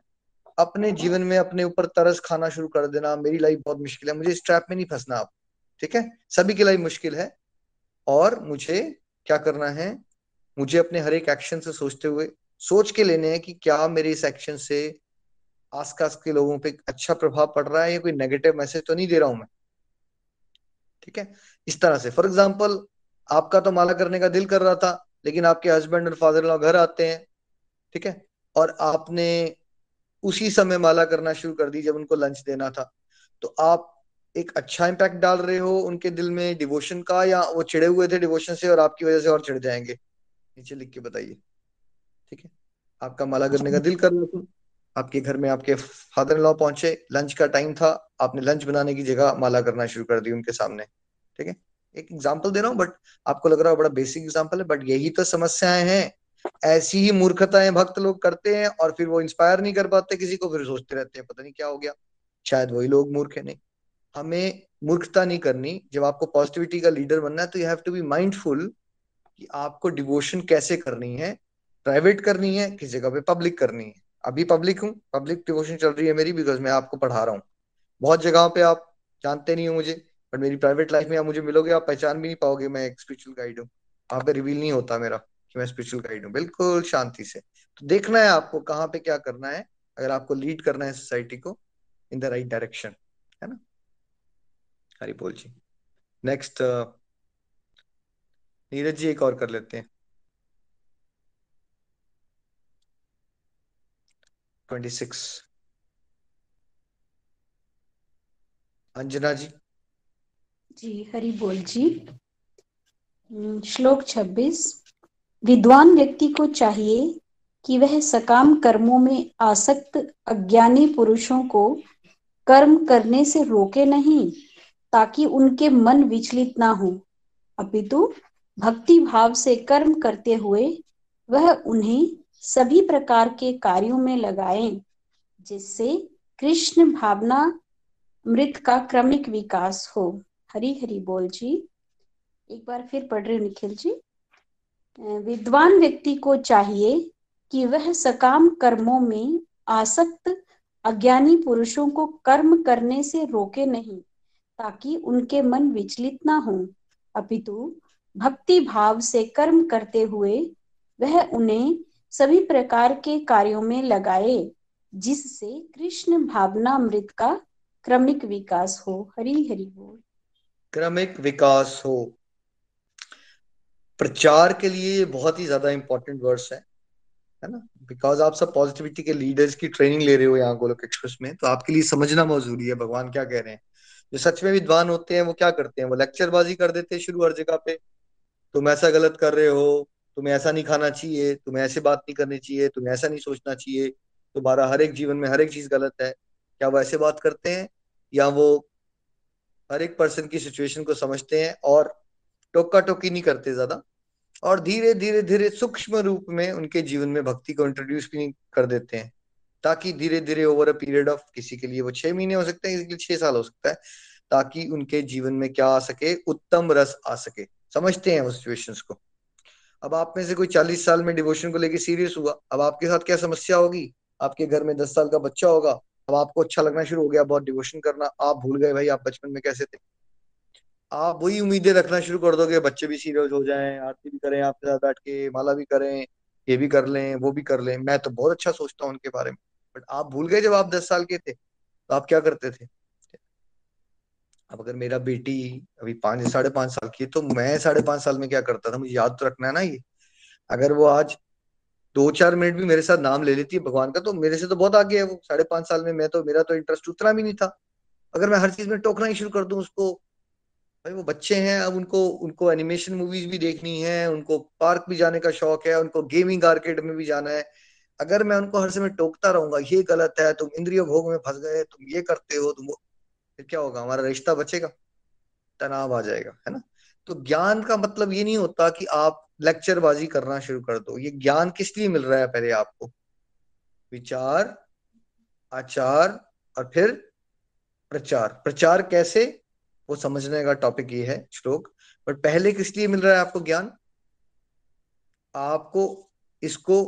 अपने जीवन में अपने ऊपर तरस खाना शुरू कर देना, मेरी लाइफ बहुत मुश्किल है, मुझे इस ट्रैप में नहीं फंसना। आप ठीक है, सभी की लाइफ मुश्किल है और मुझे क्या करना है, मुझे अपने हर एक एक्शन से सोचते हुए सोच के लेने हैं कि क्या मेरे इस एक्शन से आसपास के लोगों पे अच्छा प्रभाव पड़ रहा है या कोई नेगेटिव मैसेज तो नहीं दे रहा हूं मैं। ठीक है, इस तरह से फॉर एग्जांपल आपका तो माला करने का दिल कर रहा था, लेकिन आपके हस्बैंड और फादर इन लॉ घर आते हैं, ठीक है, और आपने उसी समय माला करना शुरू कर दी जब उनको लंच देना था, तो आप एक अच्छा इम्पैक्ट डाल रहे हो उनके दिल में डिवोशन का, या वो चिड़े हुए थे डिवोशन से और आपकी वजह से और चिड़ जाएंगे? नीचे लिख के बताइए। ठीक है, आपका माला करने का दिल कर रहा था, आपके घर में आपके फादर इन लॉ पहुंचे, लंच का टाइम था, आपने लंच बनाने की जगह माला करना शुरू कर दी उनके सामने। ठीक है, एक एग्जाम्पल दे रहा हूँ, बट आपको लग रहा है बड़ा बेसिक एग्जाम्पल है, बट यही तो समस्याएं हैं। ऐसी ही मूर्खताएं भक्त लोग करते हैं और फिर वो इंस्पायर नहीं कर पाते किसी को, फिर सोचते रहते हैं पता नहीं क्या हो गया, शायद वही लोग मूर्ख है। नहीं, हमें मूर्खता नहीं करनी। जब आपको पॉजिटिविटी का लीडर बनना है तो you have to be mindful कि आपको डिवोशन कैसे करनी है, प्राइवेट करनी है, किस जगह पे पब्लिक करनी है। अभी पब्लिक हूँ, पब्लिक डिवोशन चल रही है मेरी बिकॉज मैं आपको पढ़ा रहा हूँ। बहुत जगहों पे आप जानते नहीं हो मुझे, बट मेरी प्राइवेट लाइफ में आप मुझे मिलोगे, आप पहचान भी नहीं पाओगे मैं एक स्पिरिचुअल गाइड हूँ। वहाँ पे रिवील नहीं होता मेरा कि मैं स्पिरिचुअल गाइड हूँ, बिल्कुल शांति से। तो देखना है आपको कहाँ पे क्या करना है अगर आपको लीड करना है सोसाइटी को इन द राइट डायरेक्शन, है ना। हरी बोल जी। नेक्स्ट नीरज जी, एक और कर लेते हैं। 26 अंजना जी। जी हरी बोल जी। श्लोक 26, विद्वान व्यक्ति को चाहिए कि वह सकाम कर्मों में आसक्त अज्ञानी पुरुषों को कर्म करने से रोके नहीं, ताकि उनके मन विचलित ना हो, अपितु भक्ति भाव से कर्म करते हुए वह उन्हें सभी प्रकार के कार्यों में लगाएं, जिससे कृष्ण भावना अमृत का क्रमिक विकास हो। हरि हरि बोल जी। एक बार फिर पढ़ रहे निखिल जी, विद्वान व्यक्ति को चाहिए कि वह सकाम कर्मों में आसक्त अज्ञानी पुरुषों को कर्म करने से रोके नहीं, ताकि उनके मन विचलित ना हो, अपितु भक्ति भाव से कर्म करते हुए वह उन्हें सभी प्रकार के कार्यों में लगाए, जिससे कृष्ण भावनामृत का क्रमिक विकास हो। हरि हरि बोल। क्रमिक विकास हो। प्रचार के लिए बहुत ही ज्यादा इंपॉर्टेंट वर्स है ना, बिकॉज आप सब पॉजिटिविटी के लीडर्स की ट्रेनिंग ले रहे हो यहाँ गोलोक एक्सप्रेस में, तो आपके लिए समझना जरूरी है भगवान क्या कह रहे हैं। जो सच में विद्वान होते हैं वो क्या करते हैं, वो लेक्चरबाजी कर देते हैं शुरू हर जगह पे, तुम ऐसा गलत कर रहे हो, तुम्हें ऐसा नहीं खाना चाहिए, तुम्हें ऐसे बात नहीं करनी चाहिए, तुम्हें ऐसा नहीं सोचना चाहिए, तुम्हारा हर एक जीवन में हर एक चीज गलत है। क्या वो ऐसे बात करते हैं, या वो हर एक पर्सन की सिचुएशन को समझते हैं और टोका टोकी नहीं करते ज्यादा, और धीरे धीरे धीरे सूक्ष्म रूप में उनके जीवन में भक्ति को इंट्रोड्यूस भी कर देते हैं, ताकि धीरे धीरे ओवर अ पीरियड ऑफ, किसी के लिए वो 6 महीने हो सकते हैं, किसी के लिए 6 साल हो सकता है, ताकि उनके जीवन में क्या आ सके, उत्तम रस आ सके। समझते हैं उस सिचुएशंस को। अब आप में से कोई 40 साल में डिवोशन को लेके सीरियस हुआ, अब आपके साथ क्या समस्या होगी, आपके घर में 10 साल का बच्चा होगा, अब आपको अच्छा लगना शुरू हो गया बहुत डिवोशन करना, आप भूल गए भाई आप बचपन में कैसे थे। आप वही उम्मीदें रखना शुरू कर दोगे, बच्चे भी सीरियस हो जाएं, आरती भी करें आपके साथ बैठ के, माला भी करें, ये भी कर लें, वो भी कर लें, मैं तो बहुत अच्छा सोचता हूँ उनके बारे में, बट आप भूल गए जब आप 10 साल के थे तो आप क्या करते थे। अब अगर मेरा बेटी अभी 5 साढ़े 5 साल की है, तो मैं 5.5 साल में क्या करता था, मुझे याद तो रखना है ना ये। अगर वो आज 2-4 मिनट भी मेरे साथ नाम ले लेती है भगवान का, तो मेरे से तो बहुत आगे है वो। 5.5 साल में मैं तो, मेरा तो इंटरेस्ट उतना भी नहीं था। अगर मैं हर चीज में टोकना ही शुरू कर दूं उसको, भाई वो बच्चे हैं, अब उनको एनिमेशन मूवीज भी देखनी है, उनको पार्क भी जाने का शौक है, उनको गेमिंग आर्केड में भी जाना है। अगर मैं उनको हर समय टोकता रहूंगा, ये गलत है, तुम इंद्रिय भोग में फंस गए, तुम ये करते हो, तुम क्या होगा, हमारा रिश्ता बचेगा, तनाव आ जाएगा, है ना। तो ज्ञान का मतलब ये नहीं होता कि आप लेक्चरबाजी करना शुरू कर दो। ये ज्ञान किस लिए मिल रहा है, पहले आपको विचार, आचार और फिर प्रचार। प्रचार कैसे, वो समझने का टॉपिक ये है श्लोक। बट पहले किस लिए मिल रहा है आपको ज्ञान, आपको इसको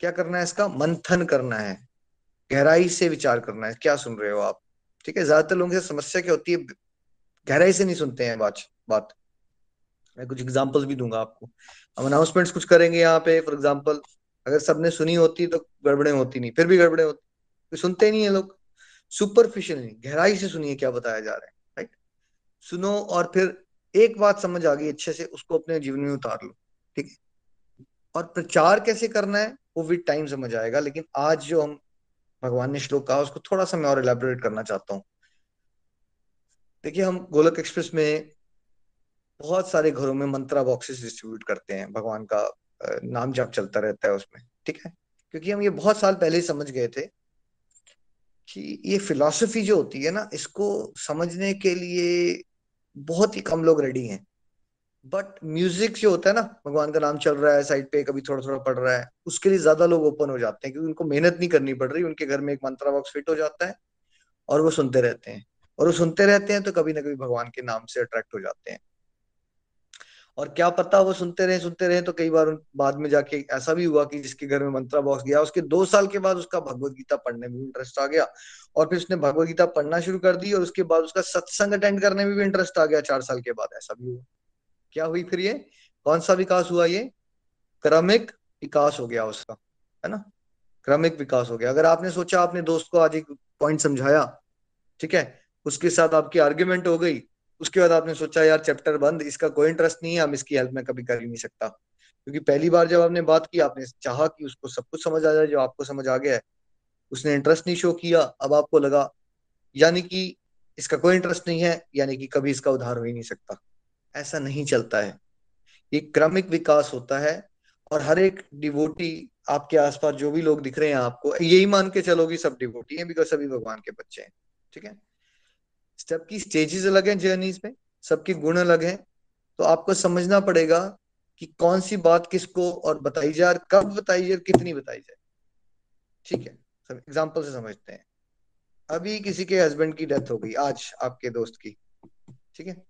क्या करना है, इसका मंथन करना है, गहराई से विचार करना है। क्या सुन रहे हो आप, ठीक है। ज्यादातर लोगों की समस्या क्या होती है, गहराई से नहीं सुनते हैं बात। मैं कुछ एग्जांपल्स भी दूंगा आपको, हम अनाउंसमेंट्स कुछ करेंगे यहाँ पे। फॉर एग्जांपल, अगर सबने सुनी होती तो गड़बड़ें होती नहीं, फिर भी गड़बड़ें होती, तो सुनते नहीं है लोग, सुपरफिशियली। गहराई से सुनिए क्या बताया जा रहा है, राइट। सुनो और फिर एक बात समझ आ गई अच्छे से, उसको अपने जीवन में उतार लो, ठीक है। और प्रचार कैसे करना है वो विद टाइम समझ आएगा, लेकिन आज जो हम भगवान ने श्लोक कहा उसको थोड़ा सा मैं और एलैबोरेट करना चाहता हूँ। देखिए, हम गोलोक एक्सप्रेस में बहुत सारे घरों में मंत्रा बॉक्सेस डिस्ट्रीब्यूट करते हैं, भगवान का नाम जाप चलता रहता है उसमें, ठीक है। क्योंकि हम ये बहुत साल पहले ही समझ गए थे कि ये फिलॉसफी जो होती है ना, इसको समझने के लिए बहुत ही कम लोग रेडी हैं। बट म्यूजिक जो होता है ना, भगवान का नाम चल रहा है साइड पे, कभी थोड़ा थोड़ा पड़ रहा है, उसके लिए ज्यादा लोग ओपन हो जाते हैं, क्योंकि उनको मेहनत नहीं करनी पड़ रही। उनके घर में एक मंत्रा बॉक्स फिट हो जाता है और वो सुनते रहते हैं, और वो सुनते रहते हैं तो कभी ना कभी भगवान के नाम से अट्रैक्ट हो जाते हैं। और क्या पता वो सुनते रहे तो कई बार बाद में जाके ऐसा भी हुआ कि जिसके घर में मंत्रा बॉक्स गया, उसके 2 साल के बाद उसका भगवत गीता पढ़ने में इंटरेस्ट आ गया, और फिर उसने भगवत गीता पढ़ना शुरू कर दी, और उसके बाद उसका सत्संग अटेंड करने में भी इंटरेस्ट आ गया 4 साल के बाद। ऐसा भी हुआ। क्या हुई फिर, ये कौन सा विकास हुआ, ये क्रमिक विकास हो गया उसका, है ना, क्रमिक विकास हो गया। अगर आपने सोचा, आपने दोस्त को आज एक पॉइंट समझाया, ठीक है, उसके साथ आपकी आर्ग्यूमेंट हो गई, उसके बाद आपने सोचा यार चैप्टर बंद, इसका कोई इंटरेस्ट नहीं है, हम इसकी हेल्प में कभी कर ही नहीं सकता, क्योंकि पहली बार जब आपने बात की, आपने चाहा कि उसको सब कुछ समझ आ जाए जो आपको समझ आ गया है, उसने इंटरेस्ट नहीं शो किया। अब आपको लगा यानी कि इसका कोई इंटरेस्ट नहीं है, यानी कि कभी इसका उद्धार हो ही नहीं सकता। ऐसा नहीं चलता है, ये क्रमिक विकास होता है। और हर एक डिवोटी, आपके आसपास जो भी लोग दिख रहे हैं आपको, यही मान के चलोगे सब डिवोटी हैं, बिकॉज सभी भगवान के बच्चे हैं, ठीक है। सबकी स्टेजेस अलग हैं जर्नीज में, सबके गुण अलग हैं, तो आपको समझना पड़ेगा कि कौन सी बात किसको और बताई जाए, कब बताई जाए, कितनी बताई जाए, ठीक है। सब एग्जाम्पल से समझते हैं। अभी किसी के हस्बैंड की डेथ हो गई आज, आपके दोस्त की, ठीक है।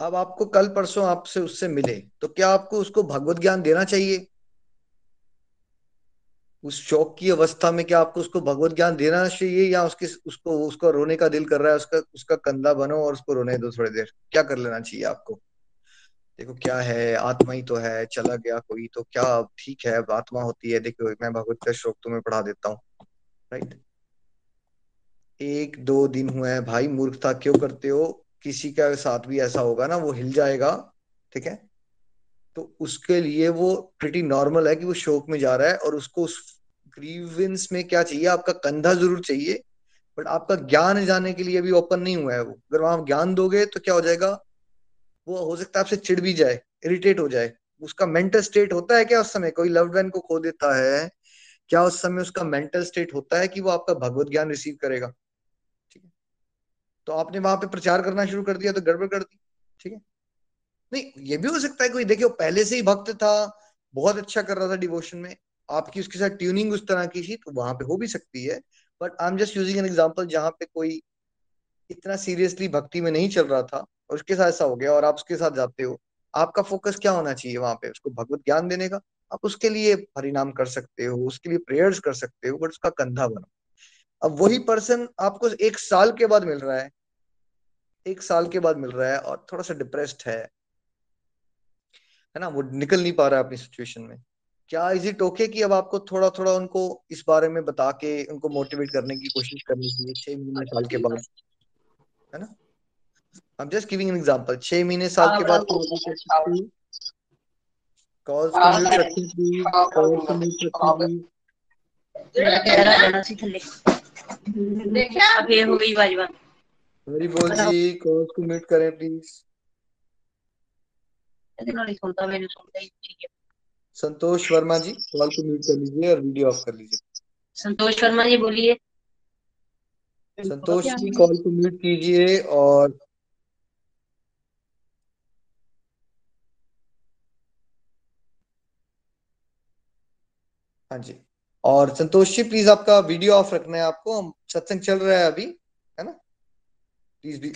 अब आपको कल परसों आपसे उससे मिले, तो क्या आपको उसको भगवत ज्ञान देना चाहिए? उस शौक की अवस्था में क्या आपको उसको भगवत ज्ञान देना चाहिए, या उसको रोने का दिल कर रहा है, उसका कंधा बनो और उसको रोने दो थोड़ी देर, क्या कर लेना चाहिए आपको? देखो क्या है, आत्मा ही तो है, चला गया कोई तो क्या, ठीक है आत्मा होती है। देखो मैं भगवत का श्लोक तुम्हें पढ़ा देता हूँ, राइट। 1-2 दिन हुए हैं भाई, मूर्खता क्यों करते हो? किसी का साथ भी ऐसा होगा ना, वो हिल जाएगा, ठीक है, तो उसके लिए वो प्रिटी नॉर्मल है कि वो शोक में जा रहा है। और उसको उस ग्रीवेंस में क्या चाहिए, आपका कंधा जरूर चाहिए, बट आपका ज्ञान जाने के लिए अभी ओपन नहीं हुआ है वो। अगर आप ज्ञान दोगे तो क्या हो जाएगा, वो हो सकता है आपसे चिढ़ भी जाए, इरिटेट हो जाए। उसका मेंटल स्टेट होता है क्या उस समय? कोई लव्ड वन को खो देता है क्या उस समय उसका मेंटल स्टेट होता है कि वो आपका भगवत ज्ञान रिसीव करेगा? ठीक है, तो आपने वहां पे प्रचार करना शुरू कर दिया तो गड़बड़ कर दी। ठीक है, नहीं ये भी हो सकता है कोई, देखिए पहले से ही भक्त था, बहुत अच्छा कर रहा था डिवोशन में, आपकी उसके साथ ट्यूनिंग उस तरह की थी, तो वहां पे हो भी सकती है। But I am just using an example जहां पे कोई इतना सीरियसली भक्ति में नहीं चल रहा था, उसके साथ ऐसा हो गया और आप उसके साथ जाते हो। आपका फोकस क्या होना चाहिए वहां पे? उसको भगवत ज्ञान देने का। आप उसके लिए हरिनाम कर सकते हो, उसके लिए प्रेयर्स कर सकते हो, बट उसका कंधा बनो। अब वही पर्सन आपको 1 साल के बाद मिल रहा है, 1 साल के बाद मिल रहा है और थोड़ा सा डिप्रेस्ड है ना, वो निकल नहीं पा रहा है अपनी सिचुएशन में। क्या इज इट ओके कि अब आपको थोड़ा थोड़ा उनको इस बारे में बता के उनको मोटिवेट करने की कोशिश करनी चाहिए 6 महीने साल के बाद, है ना? I'm just giving an example. 6 महीने साल के बाद कॉल्स को म्यूट करें प्लीज। संतोष वर्मा जी कॉल को म्यूट कर लीजिए और वीडियो ऑफ कर लीजिए। संतोष वर्मा जी बोलिए। संतोष जी कॉल को म्यूट कीजिए और हाँ जी, और संतोष जी प्लीज आपका वीडियो ऑफ रखना है आपको, हम सत्संग चल रहा है अभी, है ना, प्लीज भी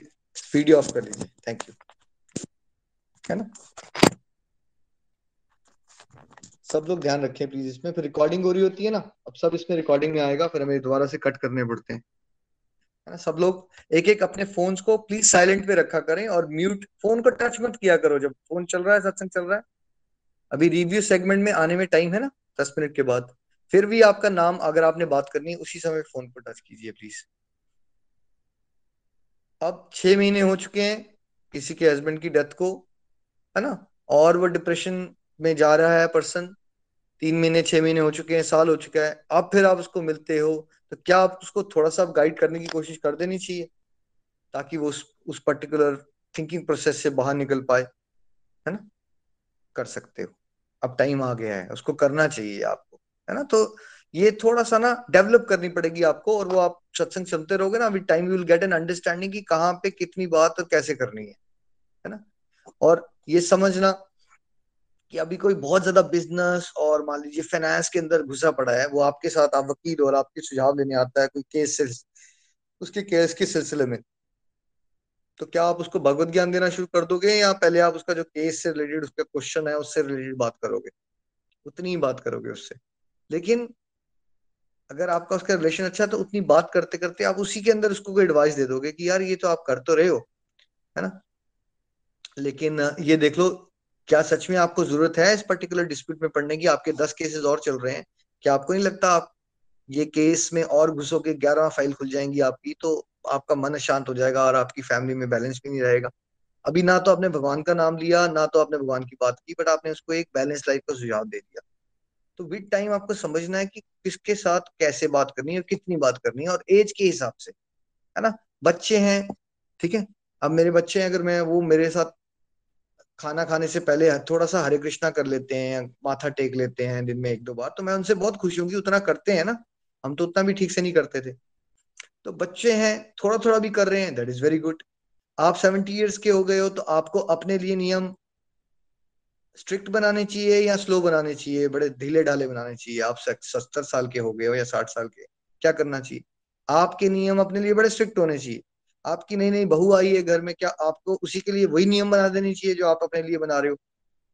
वीडियो ऑफ कर लीजिए। थैंक यू, है ना, सब लोग ध्यान रखें प्लीज। इसमें फिर रिकॉर्डिंग हो रही होती है ना, अब सब इसमें रिकॉर्डिंग में आएगा, फिर हमें दोबारा से कट करने पड़ते हैं, है ना। सब लोग एक एक अपने फोन्स को प्लीज साइलेंट पे रखा करें और म्यूट, फोन को टच मत किया करो जब फोन चल रहा है, सत्संग चल रहा है। अभी रिव्यू सेगमेंट में आने में टाइम है ना, 10 मिनट के बाद, फिर भी आपका नाम अगर आपने बात करनी है उसी समय फोन को टच कीजिए प्लीज। अब 6 महीने हो चुके हैं किसी के हस्बैंड की डेथ को, है ना, और वो डिप्रेशन में जा रहा है पर्सन। 3 महीने 6 महीने हो चुके हैं, साल हो चुका है, अब फिर आप उसको मिलते हो तो क्या आप उसको थोड़ा सा गाइड करने की कोशिश कर देनी चाहिए ताकि वो उस पर्टिकुलर थिंकिंग प्रोसेस से बाहर निकल पाए, है ना? कर सकते हो, अब टाइम आ गया है, उसको करना चाहिए आपको, है ना। तो ये थोड़ा सा ना डेवलप करनी पड़ेगी आपको, और वो आप सत्संग सुनते रहोगे ना, अभी time you will get an understanding कि कहाँ पे कितनी बात और कैसे करनी है ना। और ये समझना कि अभी कोई बहुत ज्यादा बिजनेस और मान लीजिए फाइनेंस के अंदर घुसा पड़ा है, वो आपके साथ, आप वकील और आपके सुझाव लेने आता है कोई केस से, उसके केस के सिलसिले में, तो क्या आप उसको भगवत ज्ञान देना शुरू कर दोगे या पहले आप उसका जो केस से रिलेटेड उसका क्वेश्चन है उससे रिलेटेड बात करोगे, उतनी ही बात करोगे उससे। लेकिन अगर आपका उसका रिलेशन अच्छा है तो उतनी बात करते करते आप उसी के अंदर उसको कोई एडवाइस दे दोगे कि यार ये तो आप कर तो रहे हो, है ना, लेकिन ये देख लो क्या सच में आपको जरूरत है इस पर्टिकुलर डिस्प्यूट में पढ़ने की? आपके 10 केसेस और चल रहे हैं, क्या आपको नहीं लगता आप ये केस में और घुसोगे 11 फाइल खुल जाएंगी आपकी, तो आपका मन शांत हो जाएगा और आपकी फैमिली में बैलेंस भी नहीं रहेगा? अभी ना तो आपने भगवान का नाम लिया, ना तो आपने भगवान की बात की, बट आपने उसको एक बैलेंस लाइफ का सुझाव दे दिया। तो विद टाइम आपको समझना है कि किसके साथ कैसे बात करनी है और कितनी बात करनी है, और एज के हिसाब से, है ना। बच्चे हैं, ठीक है, अब मेरे बच्चे हैं, अगर मैं वो मेरे साथ खाना खाने से पहले थोड़ा सा हरे कृष्णा कर लेते हैं, माथा टेक लेते हैं दिन में 1-2 बार, तो मैं उनसे बहुत खुश हूँ कि उतना करते हैं ना, हम तो उतना भी ठीक से नहीं करते थे। तो बच्चे हैं, थोड़ा थोड़ा भी कर रहे हैं, दैट इज वेरी गुड। आप 70 ईयर्स के हो गए हो तो आपको अपने लिए नियम स्ट्रिक्ट बनाने चाहिए या स्लो बनाने चाहिए, बड़े ढीले ढाले बनाने चाहिए? आप 70 साल के हो गए हो या 60 साल के, क्या करना चाहिए? आपके नियम अपने लिए बड़े स्ट्रिक्ट होने चाहिए। आपकी नई नई बहू आई है घर में, क्या आपको उसी के लिए वही नियम बना देने चाहिए जो आप अपने लिए बना रहे हो,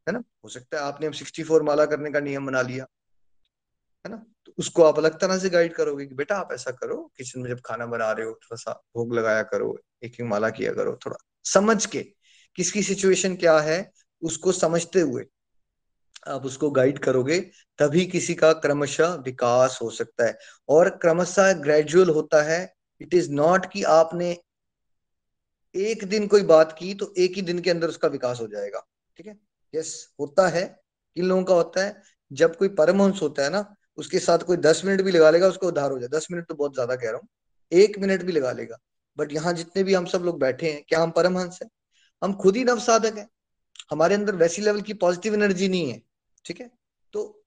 है ना? हो सकता है आपने अब 64 माला करने का नियम बना लिया, है ना, तो उसको आप अलग तरह से गाइड करोगे कि बेटा आप ऐसा करो, किचन में जब खाना बना रहे हो थोड़ा सा भोग लगाया करो, 1-1 माला किया करो, थोड़ा समझ के किसकी सिचुएशन क्या है उसको समझते हुए आप उसको गाइड करोगे, तभी किसी का क्रमशः विकास हो सकता है। और क्रमशः ग्रेजुअल होता है। इट इज नॉट कि आपने एक दिन कोई बात की तो एक ही दिन के अंदर उसका विकास हो जाएगा। ठीक है, यस होता है, किन लोगों का होता है। जब कोई परमहंस होता है ना, उसके साथ कोई 10 मिनट भी लगा लेगा उसको उद्धार हो जाए। 10 मिनट तो बहुत ज्यादा कह रहा हूँ, 1 मिनट भी लगा लेगा। बट यहाँ जितने भी हम सब लोग बैठे हैं, क्या हम परमहंस हैं? हम खुद ही नव साधक हैं। हमारे अंदर वैसी लेवल की पॉजिटिव एनर्जी नहीं है। ठीक है, तो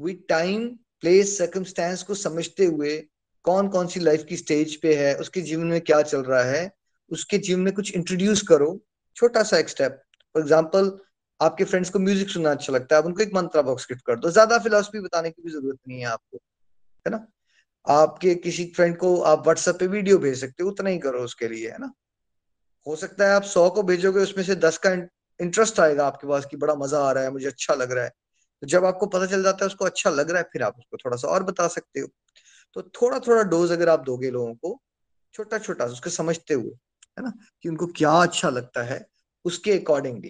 वी टाइम प्लेस सर्कमस्टेंस को समझते हुए कौन कौन सी लाइफ की स्टेज पे है, उसके जीवन में क्या चल रहा है, उसके जीवन में कुछ इंट्रोड्यूस करो, छोटा सा एक स्टेप। फॉर एग्जाम्पल, आपके फ्रेंड्स को म्यूजिक सुनना अच्छा लगता है, आप उनको एक मंत्रा बॉक्स गिफ्ट कर दो। ज्यादा फिलॉसफी बताने की भी जरूरत नहीं है आपको, है ना। आपके किसी फ्रेंड को आप व्हाट्सएप पे वीडियो भेज सकते हो, उतना ही करो उसके लिए, है ना। हो सकता है आप 100 को भेजोगे, उसमें से 10 का इंटरेस्ट आएगा आपके पास कि बड़ा मजा आ रहा है, मुझे अच्छा लग रहा है। तो जब आपको पता चल जाता है उसको अच्छा लग रहा है, फिर आप उसको थोड़ा सा और बता सकते हो। तो थोड़ा थोड़ा डोज अगर आप दोगे लोगों को, छोटा छोटा उसको समझते हुए, है ना, कि उनको क्या अच्छा लगता है, उसके अकॉर्डिंगली,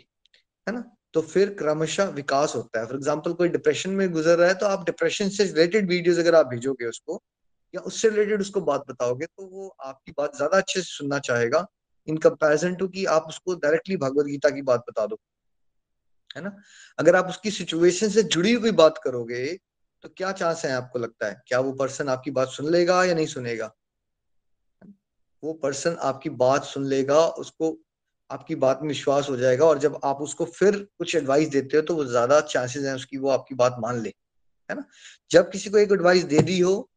है ना, तो फिर क्रमशः विकास होता है। फॉर एग्जाम्पल, कोई डिप्रेशन में गुजर रहा है तो आप डिप्रेशन से रिलेटेड वीडियोज अगर आप भेजोगे उसको, या उससे रिलेटेड उसको बात बताओगे, तो वो आपकी बात ज्यादा अच्छे से सुनना चाहेगा इन कंपैरिजन टू कि आप उसको डायरेक्टली भगवद गीता की बात बता दो, है ना। अगर आप उसकी सिचुएशन से जुड़ी हुई बात करोगे तो क्या चांस है आपको लगता है, क्या वो पर्सन आपकी बात सुन लेगा या नहीं सुनेगा? वो पर्सन आपकी बात सुन लेगा, उसको आपकी बात में विश्वास हो जाएगा। और जब आप उसको फिर कुछ एडवाइस देते हो तो वो ज्यादा चांसेस हैं उसकी वो आपकी बात मान ले, है ना। जब किसी को एक एडवाइस दे दी हो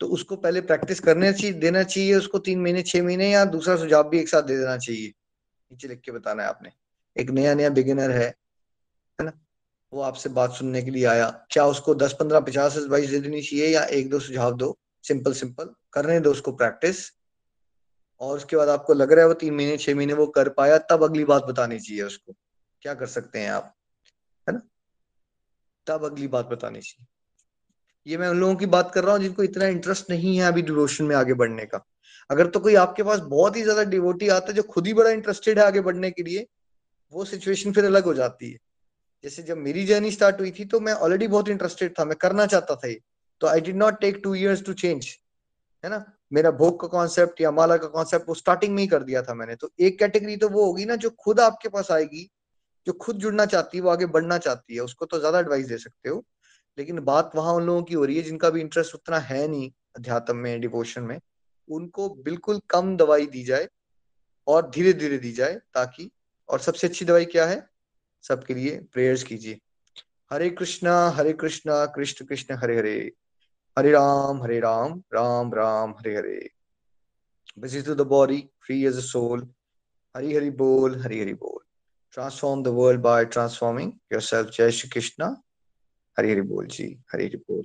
तो उसको पहले प्रैक्टिस करने देना चाहिए, उसको 3 महीने 6 महीने या दूसरा सुझाव भी एक साथ दे देना चाहिए। नीचे लिख के बताना है आपने, एक नया बिगिनर है ना, वो आपसे बात सुनने के लिए आया, क्या उसको 10 15 50 एडवाइस दे देनी चाहिए या 1-2 सुझाव दो, सिंपल करने दो उसको प्रैक्टिस। और उसके बाद आपको लग रहा है वो 3 महीने 6 महीने वो कर पाया, तब अगली बात बतानी चाहिए उसको, क्या कर सकते हैं आप, है ना, तब अगली बात बतानी चाहिए। ये मैं उन लोगों की बात कर रहा हूँ जिनको इतना इंटरेस्ट नहीं है अभी डिवोशन में आगे बढ़ने का। अगर तो कोई आपके पास बहुत ही ज्यादा डिवोटी आता है जो खुद ही बड़ा इंटरेस्टेड है आगे बढ़ने के लिए, वो सिचुएशन फिर अलग हो जाती है। जैसे जब मेरी जर्नी स्टार्ट हुई थी तो मैं ऑलरेडी बहुत इंटरेस्टेड था, मैं करना चाहता था ये, तो I did not take 2 years to change, है ना। मेरा भोग का कॉन्सेप्ट या माला का कॉन्सेप्ट वो स्टार्टिंग में ही कर दिया था मैंने। तो एक कैटेगरी तो वो होगी ना जो खुद आपके पास आएगी, जो खुद जुड़ना चाहती है, वो आगे बढ़ना चाहती है, उसको तो ज्यादा एडवाइस दे सकते हो। लेकिन बात वहां उन लोगों की हो रही है जिनका भी इंटरेस्ट उतना है नहीं अध्यात्म में, डिवोशन में, उनको बिल्कुल कम दवाई दी जाए और धीरे धीरे दी जाए, ताकि, और सबसे अच्छी दवाई क्या है, सबके लिए प्रेयर्स कीजिए। Hare Krishna Krishna Krishna Hare Hare, Hare Ram Ram Ram Hare Hare, busy to the body free as a soul, Hari Hari बोल, transform the world by transforming yourself. जय श्री कृष्णा, हरी हरी बोल जी, हरी हरी बोल।